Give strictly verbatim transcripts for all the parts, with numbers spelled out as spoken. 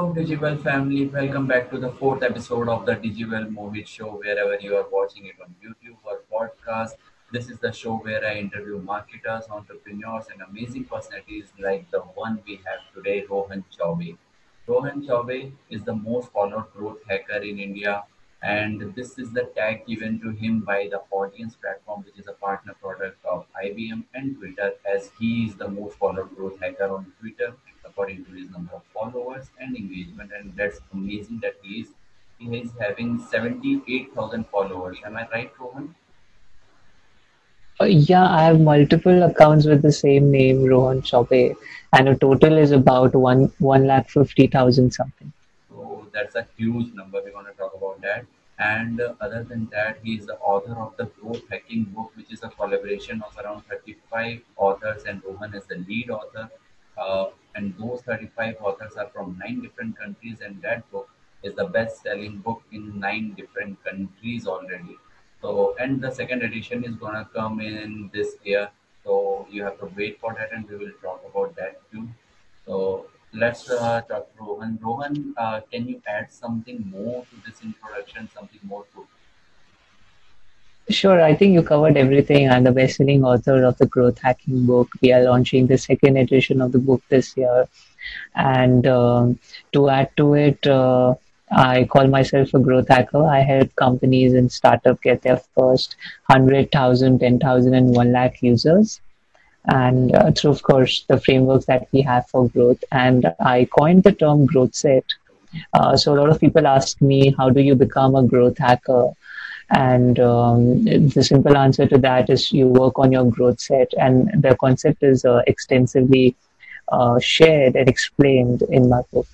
Hello DigiVel family, welcome back to the fourth episode of the DigiVel Mohit Show, wherever you are watching it on YouTube or podcast. This is the show where I interview marketers, entrepreneurs and amazing personalities like the one we have today, Rohan Chaubey. Rohan Chaubey is the most followed growth hacker in India, and this is the tag given to him by the Audience platform, which is a partner product of I B M and Twitter, as he is the most followed growth hacker on Twitter, according to his number of followers and engagement. And that's amazing that he is, he is having seventy-eight thousand followers. Am I right, Rohan? Uh, yeah, I have multiple accounts with the same name, Rohan Chaubey, and a total is about one, one lakh fifty thousand something. So that's a huge number. We're going to talk about that. And uh, other than that, he is the author of the Growth Hacking book, which is a collaboration of around thirty-five authors, and Rohan is the lead author. Uh, and those thirty-five authors are from nine different countries, and that book is the best-selling book in nine different countries already. So, and the second edition is gonna come in this year, so you have to wait for that, and we will talk about that too. So let's uh, talk to Rohan. Rohan, uh, can you add something more to this introduction, something more to Sure, I think you covered everything. I'm the best-selling author of the Growth Hacking book. We are launching the second edition of the book this year. And um, to add to it, uh, I call myself a growth hacker. I help companies and startups get their first one hundred thousand, ten thousand and one lakh users. And uh, through, of course, the frameworks that we have for growth. And I coined the term growth set. Uh, so a lot of people ask me, how do you become a growth hacker? And um, the simple answer to that is you work on your growth set, and the concept is uh, extensively uh, shared and explained in my book.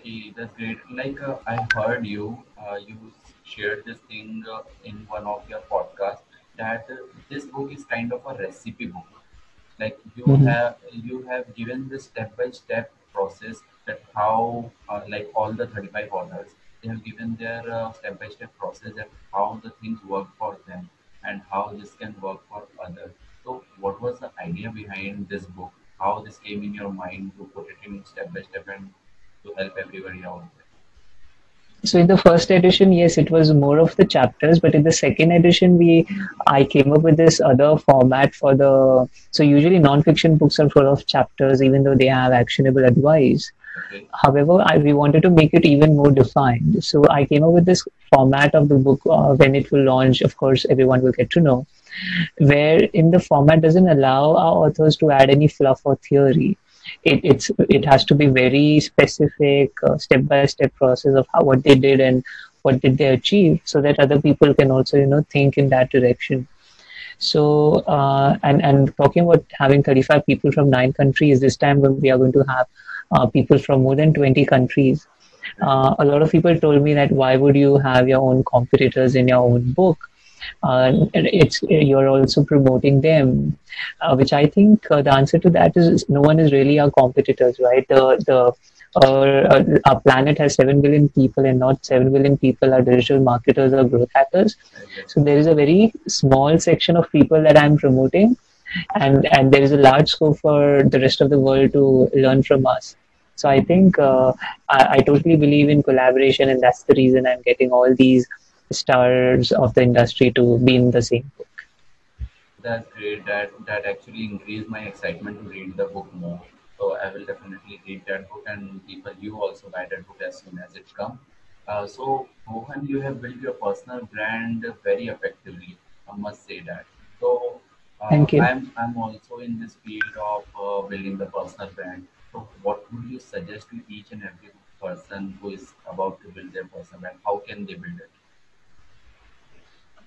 Okay, that's great. Like uh, I heard you, uh, you shared this thing uh, in one of your podcasts that uh, this book is kind of a recipe book. Like you mm-hmm. have you have given the step-by-step process that how uh, like all the thirty-five authors. They have given their uh, step-by-step process and how the things work for them and how this can work for others. So what was the idea behind this book? How this came in your mind to put it in step-by-step and to help everybody out there? So in the first edition, yes, it was more of the chapters, but in the second edition, we I came up with this other format for the... So usually non-fiction books are full of chapters, even though they have actionable advice. Okay. However, I, we wanted to make it even more defined. So I came up with this format of the book uh, when it will launch. Of course, everyone will get to know, where in the format doesn't allow our authors to add any fluff or theory. It, it's, it has to be very specific, uh, step-by-step process of how, what they did and what did they achieve, so that other people can also, you know, think in that direction. So, uh, and, and talking about having thirty-five people from nine countries, this time we are going to have Uh, people from more than twenty countries. Uh, a lot of people told me that why would you have your own competitors in your own book? Uh, it's you're also promoting them, uh, which I think uh, the answer to that is no one is really our competitors, right? The the our, our planet has seven billion people, and not seven billion people are digital marketers or growth hackers. So there is a very small section of people that I'm promoting, and and there is a large scope for the rest of the world to learn from us. So I think uh, I, I totally believe in collaboration, and that's the reason I'm getting all these stars of the industry to be in the same book. That's great. That, that actually increased my excitement to read the book more. So I will definitely read that book, and people, you also buy that book as soon as it comes. Uh, so Rohan, you have built your personal brand very effectively. I must say that. So. Uh, Thank you. I'm, I'm also in this field of uh, building the personal brand. So what would you suggest to each and every person who is about to build their personal brand? How can they build it?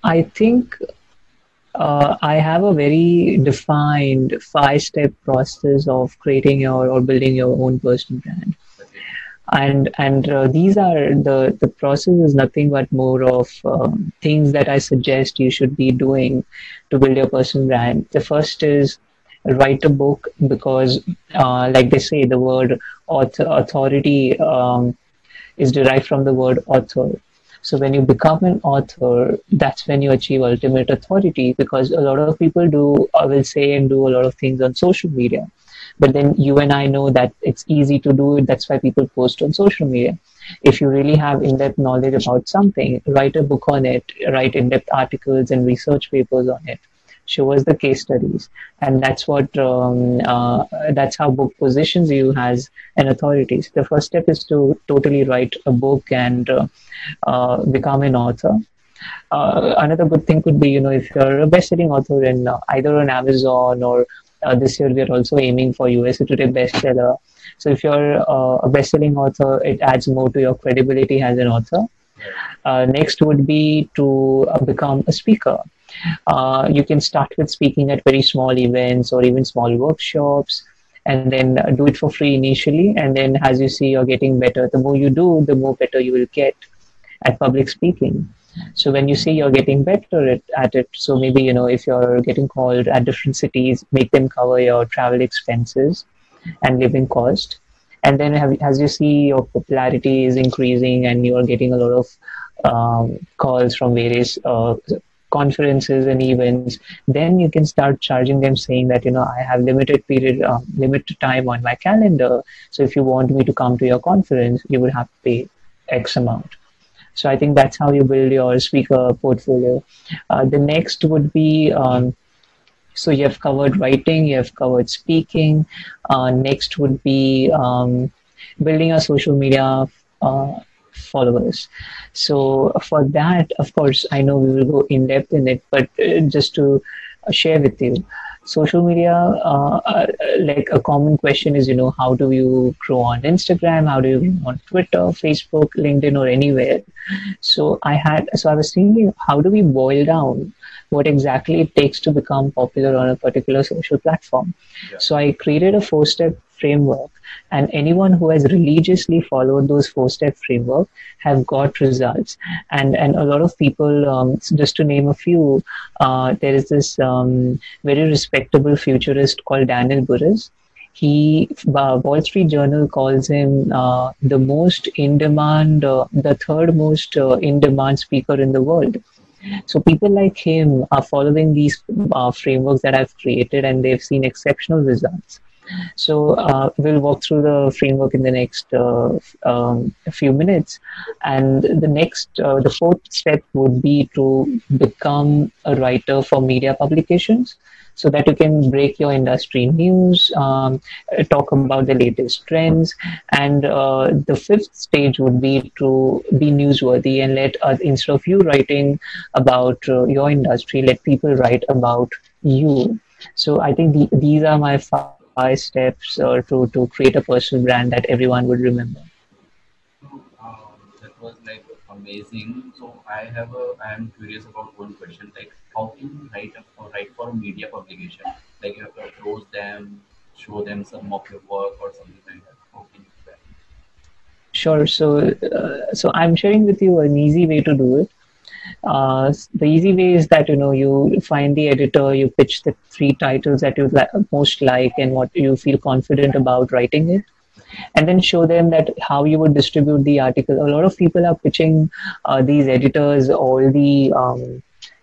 I think uh, I have a very defined five-step process of creating your or building your own personal brand. Okay. And and uh, these are the, the process is nothing but more of um, things that I suggest you should be doing to build your personal brand. The first is write a book, because uh, like they say, the word author, authority um, is derived from the word author. So when you become an author, that's when you achieve ultimate authority, because a lot of people do or will say and do a lot of things on social media. But then you and I know that it's easy to do it. That's why people post on social media. If you really have in-depth knowledge about something, write a book on it, write in-depth articles and research papers on it. Show us the case studies. And that's what um, uh, that's how book positions you as an authority. So the first step is to totally write a book and uh, uh, become an author. Uh, another good thing could be, you know, if you're a best-selling author in uh, either on Amazon or uh, this year we are also aiming for U S A Today bestseller. So if you're uh, a best-selling author, it adds more to your credibility as an author. Uh, next would be to uh, become a speaker. Uh, you can start with speaking at very small events or even small workshops, and then uh, do it for free initially. And then as you see, you're getting better. The more you do, the more better you will get at public speaking. So when you see you're getting better at, at it, so maybe, you know, if you're getting called at different cities, make them cover your travel expenses and living cost. And then have, as you see, your popularity is increasing and you are getting a lot of um, calls from various uh, conferences and events, then you can start charging them saying that, you know, I have limited period, uh, limited time on my calendar. So if you want me to come to your conference, you would have to pay X amount. So I think that's how you build your speaker portfolio. Uh, the next would be, um, so you have covered writing, you have covered speaking. Uh, next would be um, building a social media uh, followers. So for that, of course, I know we will go in depth in it, but just to share with you, social media, uh, like a common question is, you know, how do you grow on Instagram? How do you grow on Twitter, Facebook, LinkedIn, or anywhere? So I had, so I was thinking, how do we boil down what exactly it takes to become popular on a particular social platform? Yeah. So I created a four-step framework, and anyone who has religiously followed those four-step framework have got results. And and a lot of people, um, just to name a few, uh, there is this um, very respectable futurist called Daniel Burris. He, Wall Street Journal calls him uh, the most in-demand, uh, the third most uh, in-demand speaker in the world. So people like him are following these uh, frameworks that I've created, and they've seen exceptional results. So uh, we'll walk through the framework in the next uh, um, few minutes. And the next, uh, the fourth step would be to become a writer for media publications, so that you can break your industry news, um, talk about the latest trends. And uh, the fifth stage would be to be newsworthy and let, uh, instead of you writing about uh, your industry, let people write about you. So I think the, these are my five steps uh, to, to create a personal brand that everyone would remember. Um, that was like amazing. So I have a, I am curious about one question, like, how can you write or write for media publication? Like, you have to approach them, show them some of your work or something like that. How can you do that? Sure. So, uh, so I'm sharing with you an easy way to do it. Uh, the easy way is that, you know, you find the editor, you pitch the three titles that you most like and what you feel confident about writing it. And then show them that how you would distribute the article. A lot of people are pitching uh, these editors all the um,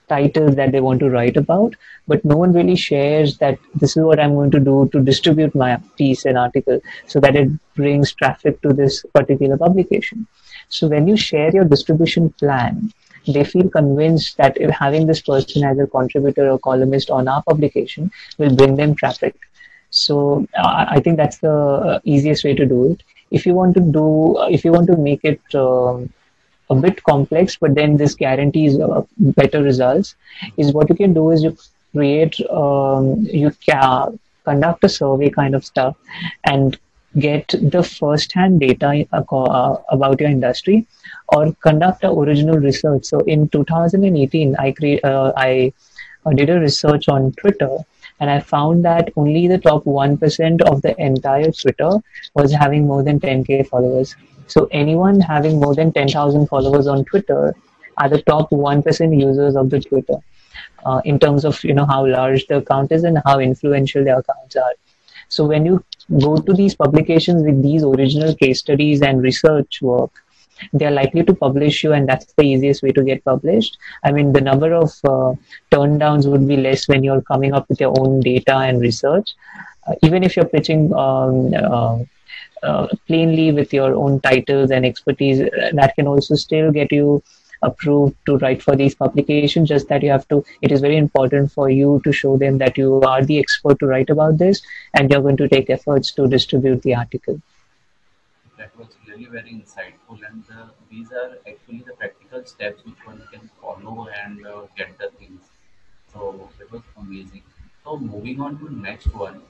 titles that they want to write about, but no one really shares that this is what I'm going to do to distribute my piece and article so that it brings traffic to this particular publication. So when you share your distribution plan, they feel convinced that if having this person as a contributor or columnist on our publication will bring them traffic. So uh, I think that's the uh, easiest way to do it. If you want to do, uh, if you want to make it uh, a bit complex, but then this guarantees uh, better results, is what you can do is you create, um, you can conduct a survey kind of stuff and get the first-hand data about your industry, or conduct a original research. So in two thousand eighteen, I create, uh, I did a research on Twitter, and I found that only the top one percent of the entire Twitter was having more than ten K followers. So anyone having more than ten thousand followers on Twitter are the top one percent users of the Twitter uh, in terms of, you know, how large the account is and how influential their accounts are. So when you go to these publications with these original case studies and research work, they are likely to publish you, and that's the easiest way to get published. I mean, the number of uh, turndowns would be less when you're coming up with your own data and research. uh, even if you're pitching um, uh, uh, plainly with your own titles and expertise, that can also still get you approved to write for these publications. Just that you have to, it is very important for you to show them that you are the expert to write about this, and you're going to take efforts to distribute the article. That was really very insightful, and uh, these are actually the practical steps which one can follow and uh, get the things. So it was amazing. So moving on to the next one,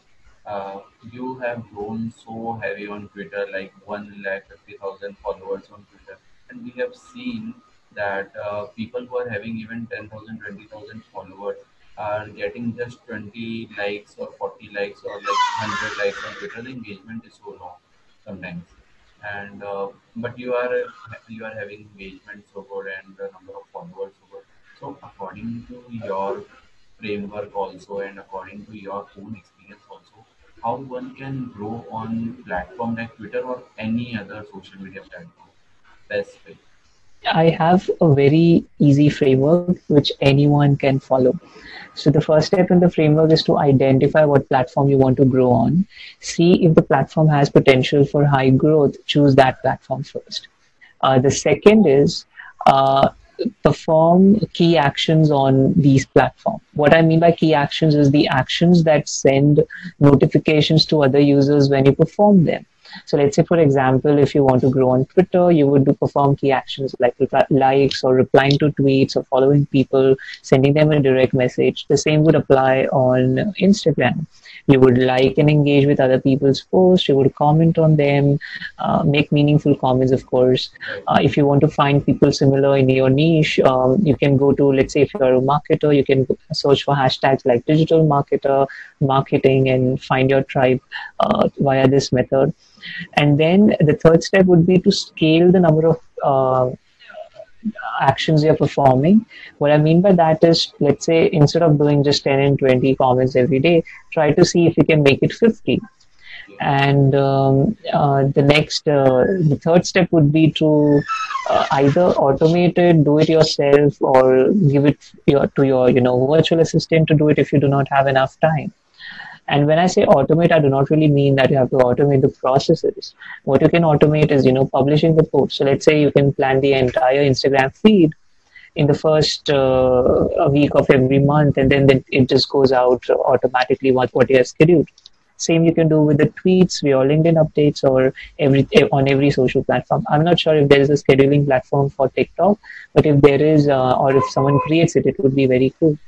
uh, you have grown so heavy on Twitter, like one lakh fifty thousand followers on Twitter, and we have seen that uh, people who are having even ten thousand, twenty thousand followers are getting just twenty likes or forty likes or like one hundred likes on Twitter. The engagement is so long sometimes, and uh, but you are you are having engagement so good and the number of followers so good. So according to your framework also, and according to your own experience also, how one can grow on platform like Twitter or any other social media platform? Best way. I have a very easy framework which anyone can follow. So the first step in the framework is to identify what platform you want to grow on. See if the platform has potential for high growth. Choose that platform first. Uh, the second is uh, perform key actions on these platforms. What I mean by key actions is the actions that send notifications to other users when you perform them. So let's say, for example, if you want to grow on Twitter, you would do perform key actions like likes or replying to tweets or following people, sending them a direct message. The same would apply on Instagram. You would like and engage with other people's posts. You would comment on them, uh, make meaningful comments, of course. Uh, if you want to find people similar in your niche, um, you can go to, let's say if you're a marketer, you can search for hashtags like digital marketer, marketing, and find your tribe uh, via this method. And then the third step would be to scale the number of uh, actions you're performing. What I mean by that is, let's say, instead of doing just ten and twenty comments every day, try to see if you can make it fifty. And um, uh, the next, uh, the third step would be to uh, either automate it, do it yourself, or give it your, to your, you know, virtual assistant to do it if you do not have enough time. And when I say automate, I do not really mean that you have to automate the processes. What you can automate is, you know, publishing the post. So let's say you can plan the entire Instagram feed in the first uh, week of every month, and then, then it just goes out automatically what, what you have scheduled. Same you can do with the tweets, your LinkedIn updates, or every on every social platform. I'm not sure if there is a scheduling platform for TikTok, but if there is, uh, or if someone creates it, it would be very cool.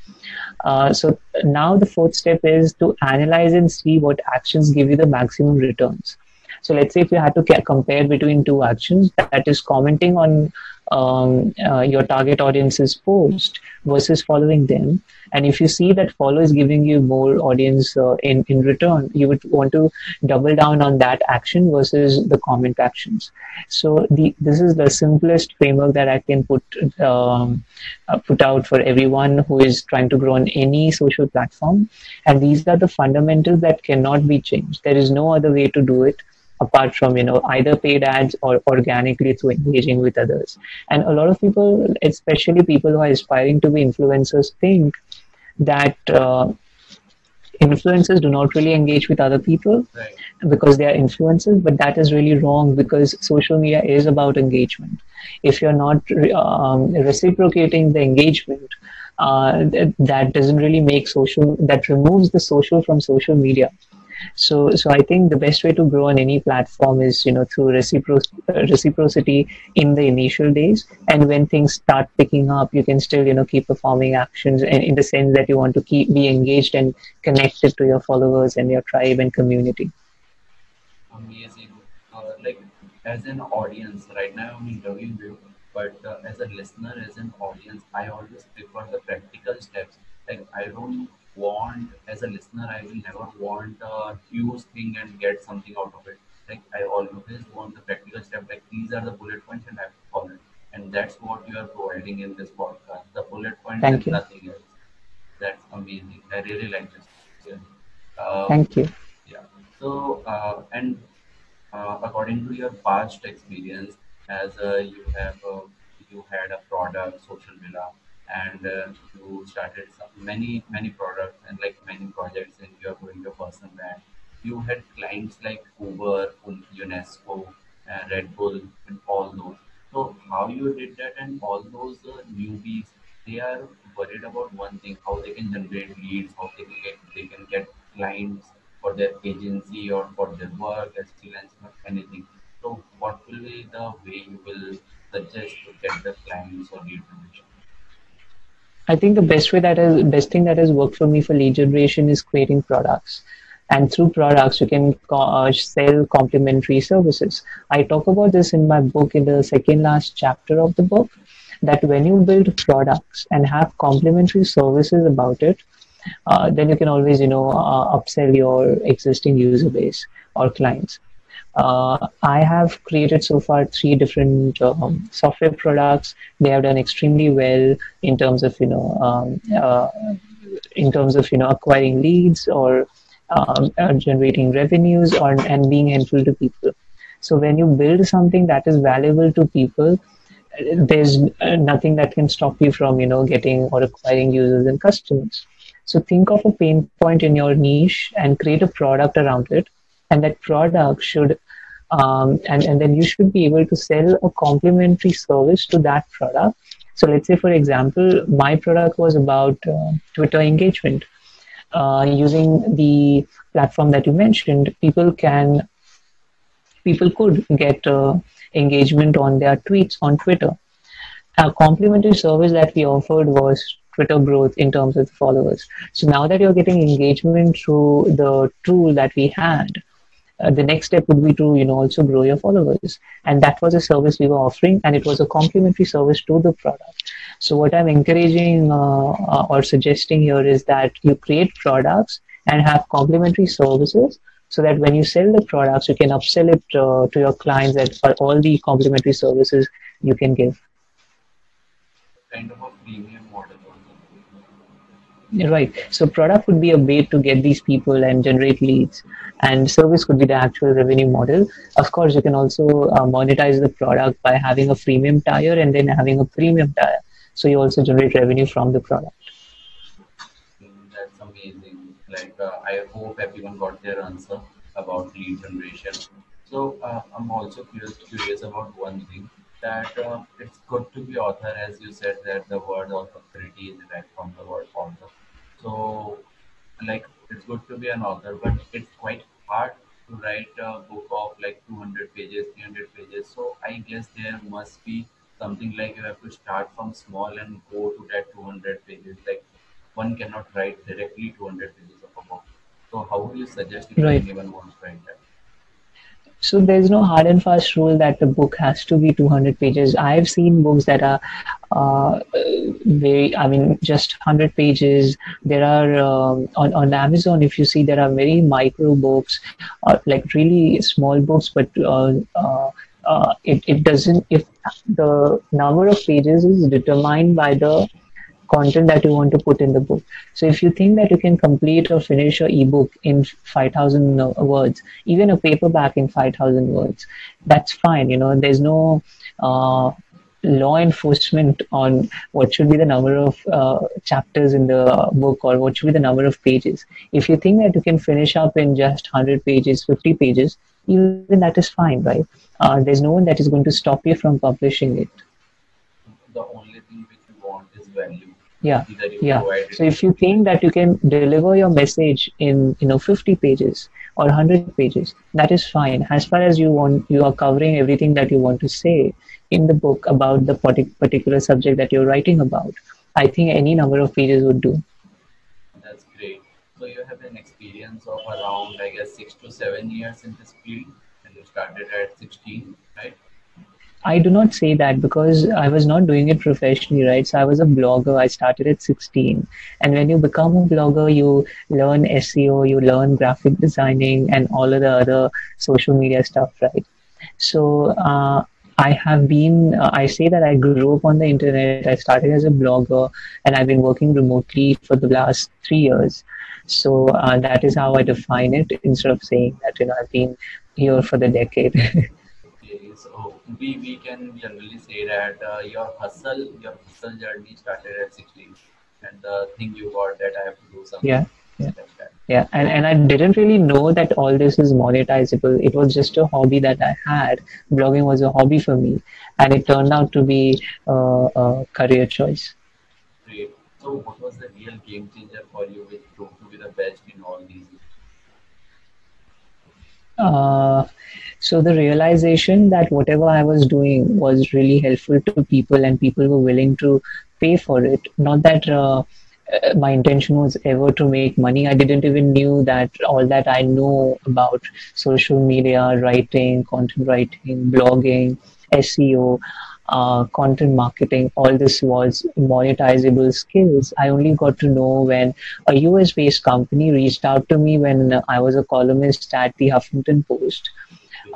Uh, so now the fourth step is to analyze and see what actions give you the maximum returns. So let's say if you had to compare between two actions, that is commenting on um, uh, your target audience's post versus following them. And if you see that follow is giving you more audience uh, in, in return, you would want to double down on that action versus the comment actions. So the, this is the simplest framework that I can put, um, uh, put out for everyone who is trying to grow on any social platform. And these are the fundamentals that cannot be changed. There is no other way to do it, apart from, you know, either paid ads or organically through engaging with others. And a lot of people, especially people who are aspiring to be influencers, think that uh, influencers do not really engage with other people, right, because they are influencers, but that is really wrong, because social media is about engagement. If you're not um, reciprocating the engagement, uh, that doesn't really make social, that removes the social from social media. So, so I think the best way to grow on any platform is, you know, through recipro- reciprocity in the initial days. And when things start picking up, you can still, you know, keep performing actions, and in the sense that you want to keep be engaged and connected to your followers and your tribe and community. Amazing. Uh, like as an audience, right now I'm interviewing you, but uh, as a listener, as an audience, I always prefer the practical steps. Like I don't want, as a listener, I will never want a huge thing and get something out of it. Like I always want the practical step, like these are the bullet points and I have to follow it. And that's what you are providing in this podcast, the bullet points. Thank and you. Nothing else. That's amazing. I really like this. Uh, Thank you. Yeah. So, uh, and uh, according to your past experience, as uh, you have, uh, you had a product, Social Villa, and uh, you started some, many, many products and like many projects, and you are going your personal brand. You had clients like Uber, UNESCO, uh, Red Bull, and all those. So how you did that, and all those uh, newbies, they are worried about one thing, how they can generate leads, how they can get, they can get clients for their agency or for their work, excellence, or anything. So what will be the way you will suggest to get the clients or lead generation? I think the best way that is, best thing that has worked for me for lead generation is creating products. And through products, you can uh, sell complementary services. I talk about this in my book, in the second last chapter of the book, that when you build products and have complementary services about it, uh, then you can always, you know, uh, upsell your existing user base or clients. Uh, I have created so far three different um, software products. They have done extremely well in terms of, you know, um, uh, in terms of, you know, acquiring leads or um, uh, generating revenues or and being helpful to people. So when you build something that is valuable to people, there's nothing that can stop you from, you know, getting or acquiring users and customers. So think of a pain point in your niche and create a product around it. And that product should, um, and, and then you should be able to sell a complementary service to that product. So let's say, for example, my product was about uh, Twitter engagement. Uh, using the platform that you mentioned, people can, people could get uh, engagement on their tweets on Twitter. Our complementary service that we offered was Twitter growth in terms of the followers. So now that you're getting engagement through the tool that we had, Uh, the next step would be to, you know, also grow your followers. And that was a service we were offering, and it was a complementary service to the product. So what I'm encouraging uh, uh, or suggesting here is that you create products and have complementary services so that when you sell the products, you can upsell it uh, to your clients that for all the complementary services you can give. Kind of a premium model. Right. So product would be a way to get these people and generate leads, and service could be the actual revenue model. Of course, you can also uh, monetize the product by having a freemium tier and then having a premium tier. So you also generate revenue from the product. That's amazing. Like, uh, I hope everyone got their answer about lead generation. So uh, I'm also curious, curious about one thing, that uh, it's good to be author, as you said, that the word authority is derived from the word author. So, like, it's good to be an author, but it's quite hard to write a book of like two hundred pages, three hundred pages. So I guess there must be something like you have to start from small and go to that two hundred pages. Like, one cannot write directly two hundred pages of a book. So how do you suggest if right. anyone wants to write that? So there's no hard and fast rule that the book has to be two hundred pages. I've seen books that are uh, very, I mean, just one hundred pages. There are, um, on, on Amazon, if you see, there are very micro books, uh, like really small books, but uh, uh, uh, it, it doesn't, if the number of pages is determined by the content that you want to put in the book. So if you think that you can complete or finish your ebook in five thousand words, even a paperback in five thousand words, that's fine. You know, there's no uh, law enforcement on what should be the number of uh, chapters in the book or what should be the number of pages. If you think that you can finish up in just one hundred pages, fifty pages, even that is fine, right? Uh, there's no one that is going to stop you from publishing it. The only thing which you want is value. Yeah, yeah. So if you think that you can deliver your message in, you know, fifty pages or one hundred pages, that is fine. As far as you want, you are covering everything that you want to say in the book about the particular subject that you're writing about. I think any number of pages would do. That's great. So you have an experience of around, I guess, six to seven years in this field, and you started at sixteen, right? I do not say that because I was not doing it professionally, right? So I was a blogger. I started at sixteen. And when you become a blogger, you learn S E O, you learn graphic designing and all of the other social media stuff, right? So uh, I have been, uh, I say that I grew up on the internet. I started as a blogger and I've been working remotely for the last three years. So uh, that is how I define it, instead of saying that, you know, I've been here for the decade. So So we we can generally say that uh, your hustle, your hustle journey started at sixteen, and the thing you got that I have to do something. Yeah. Yeah. Yeah, and and I didn't really know that all this is monetizable. It was just a hobby that I had. Blogging was a hobby for me, and it turned out to be uh, a career choice. Great. So, what was the real game changer for you, which proved to be the best in all these? Uh, so the realization that whatever I was doing was really helpful to people, and people were willing to pay for it. Not that. Uh, My intention was ever to make money. I didn't even knew that all that I know about social media, writing, content writing, blogging, S E O, uh, content marketing, all this was monetizable skills. I only got to know when a U S based company reached out to me when I was a columnist at the Huffington Post.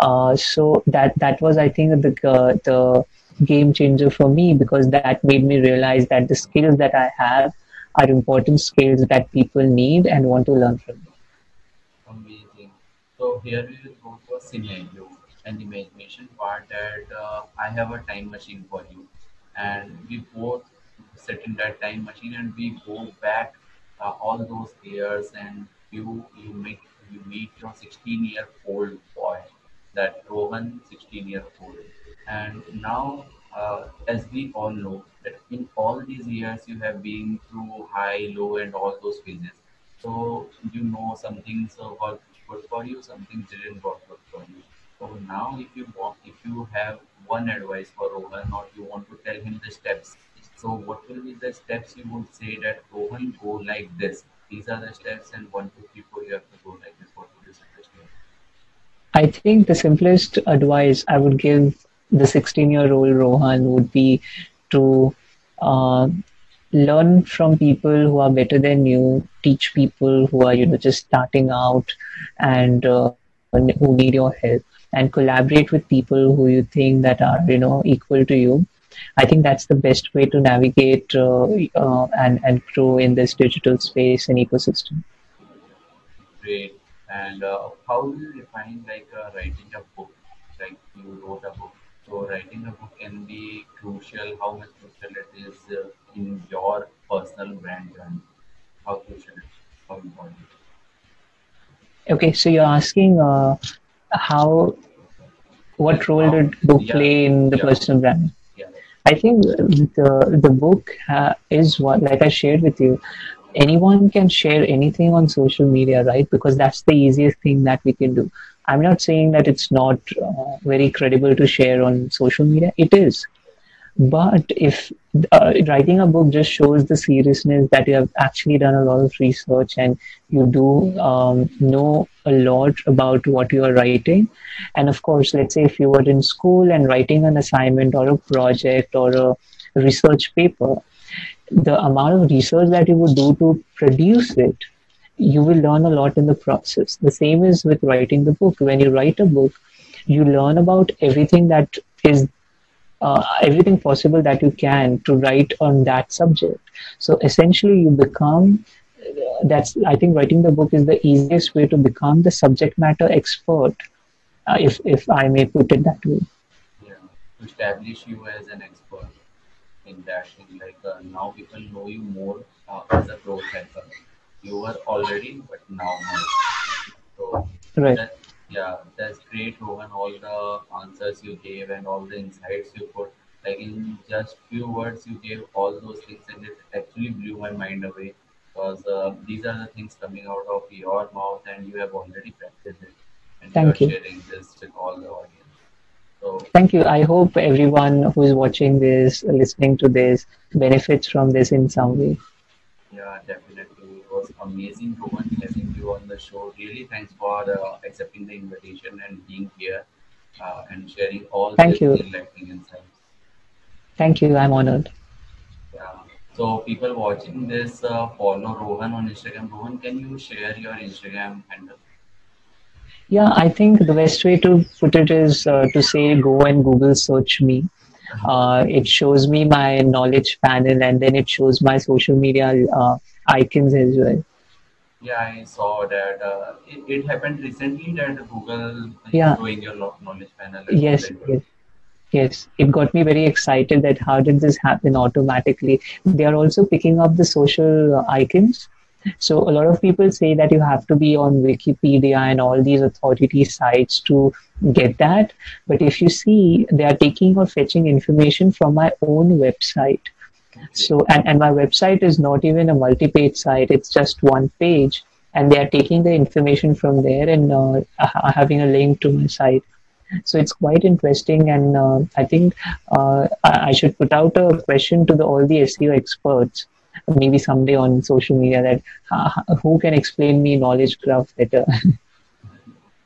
Uh, so that, that was, I think, the, uh, the game changer for me, because that made me realize that the skills that I have are important skills that people need and want to learn from. Amazing. So here we will go for scenario and imagination part that uh, I have a time machine for you, and we both sit in that time machine and we go back uh, all those years, and you you meet you meet your sixteen year old boy, that Rohan sixteen year old, and now. Uh, as we all know, that in all these years you have been through high, low, and all those phases. So you know some things worked good for you, some things didn't work good for you. So now, if you want, if you have one advice for Rohan, or you want to tell him the steps, so what will be the steps you would say that Rohan, go like this? These are the steps, and one, two, three, four, you have to go like this. What would you suggest? I think the simplest advice I would give the sixteen year old Rohan would be to uh, learn from people who are better than you, teach people who are, you know, just starting out and uh, who need your help, and collaborate with people who you think that are, you know, equal to you. I think that's the best way to navigate uh, uh, and, and grow in this digital space and ecosystem. Great. And uh, how do you define like uh, writing a book? Like you wrote a book. So writing a book can be crucial. How much crucial it is uh, in your personal brand journey? How crucial it is? How important it is? Okay, so you're asking uh, how, what role did book yeah. play in the yeah. personal brand? Yeah. I think the the book uh, is what, like I shared with you. Anyone can share anything on social media, right? Because that's the easiest thing that we can do. I'm not saying that it's not uh, very credible to share on social media. It is. But if uh, writing a book just shows the seriousness that you have actually done a lot of research and you do um, know a lot about what you are writing. And of course, let's say if you were in school and writing an assignment or a project or a research paper, the amount of research that you would do to produce it, you will learn a lot in the process. The same is with writing the book. When you write a book, you learn about everything that is, uh, everything possible that you can to write on that subject. So essentially you become, that's, I think writing the book is the easiest way to become the subject matter expert, uh, if, if I may put it that way. Yeah, to establish you as an expert in that thing. Like uh, now people know you more uh, as a growth hacker. You were already, but now more. So, right. That, yeah, that's great, Rohan. All the answers you gave and all the insights you put, like in just few words, you gave all those things, and it actually blew my mind away, because uh, these are the things coming out of your mouth, and you have already practiced it, and Thank you are you. sharing this with all the audience. So, thank you. I hope everyone who is watching this, listening to this, benefits from this in some way. Yeah, definitely. It was amazing, Rohan, having you on the show. Really, thanks for uh, accepting the invitation and being here uh, and sharing all Thank you. enlightening insights. Thank you. I'm honored. Yeah. So, people watching this, uh, follow Rohan on Instagram. Rohan, can you share your Instagram handle? Yeah, I think the best way to put it is uh, to say go and Google search me. Uh, it shows me my knowledge panel, and then it shows my social media uh, icons as well. Yeah, I saw that. Uh, it, it happened recently that Google yeah. is doing your knowledge panel. Yes, yes, Yes, it got me very excited that how did this happen automatically? They are also picking up the social icons. So a lot of people say that you have to be on Wikipedia and all these authority sites to get that. But if you see, they are taking or fetching information from my own website. So, and, and my website is not even a multi-page site. It's just one page. And they are taking the information from there and uh, having a link to my site. So it's quite interesting, and uh, I think uh, I should put out a question to the, all the S E O experts, maybe someday on social media, that uh, who can explain me knowledge graph better.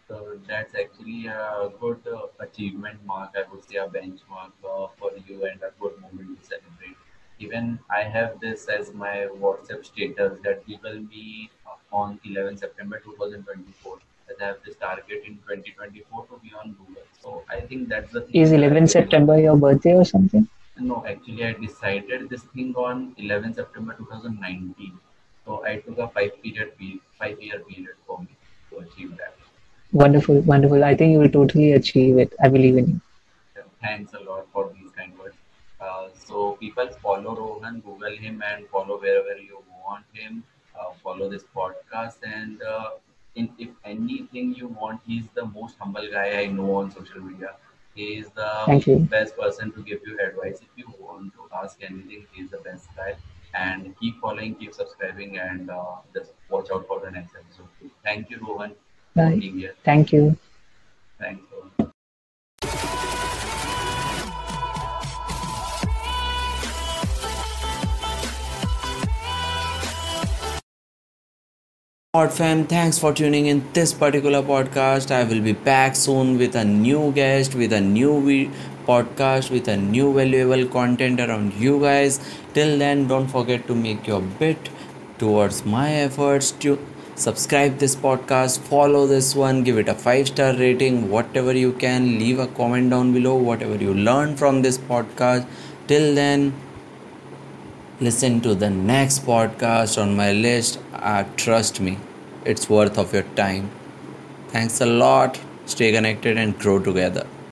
So that's actually a good uh, achievement mark, I would say a benchmark uh, for you, and a good moment to celebrate. Even I have this as my WhatsApp status that we will be on eleventh September two thousand twenty-four. I have this target in twenty twenty-four to be on Google. So I think that's the thing. Is eleventh September your birthday or something? No, actually I decided this thing on eleventh September two thousand nineteen. So I took a five-year period, five year period for me to achieve that. Wonderful, wonderful. I think you will totally achieve it. I believe in you. Thanks a lot for these kind words. Uh, so people follow Rohan, Google him and follow wherever you want him. Uh, follow this podcast and... Uh, In, if anything you want, he's the most humble guy I know on social media. He is the best person to give you advice. If you want to ask anything, he's the best guy. And keep following, keep subscribing, and uh, just watch out for the next episode. Thank you, Rohan. Bye. For being here. Thank you. Thanks, Rohan. Fam, thanks for tuning in this particular podcast. I will be back soon with a new guest, with a new we- podcast, with a new valuable content around you guys. Till then, don't forget to make your bit towards my efforts to subscribe this podcast, follow this one, give it a five-star rating, whatever you can. Leave a comment down below, whatever you learn from this podcast. Till then, listen to the next podcast on my list. Uh, trust me, it's worth of your time. Thanks a lot. Stay connected and grow together.